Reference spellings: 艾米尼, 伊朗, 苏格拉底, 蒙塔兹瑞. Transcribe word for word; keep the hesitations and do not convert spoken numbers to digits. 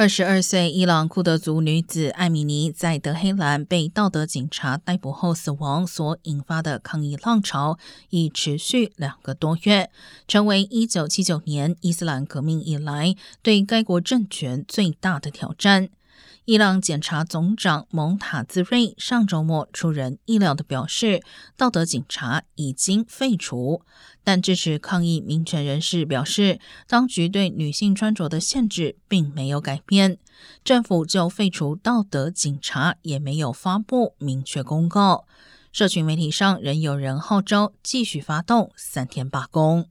二十二岁伊朗库德族女子艾米尼在德黑兰被道德警察逮捕后死亡所引发的抗议浪潮已持续两个多月，成为一九七九年伊斯兰革命以来对该国政权最大的挑战。伊朗检察总长蒙塔兹瑞上周末出人意料地表示，道德警察已经废除，但支持抗议民权人士表示，当局对女性穿着的限制并没有改变，政府就废除道德警察也没有发布明确公告。社群媒体上仍有人号召继续发动三天罢工。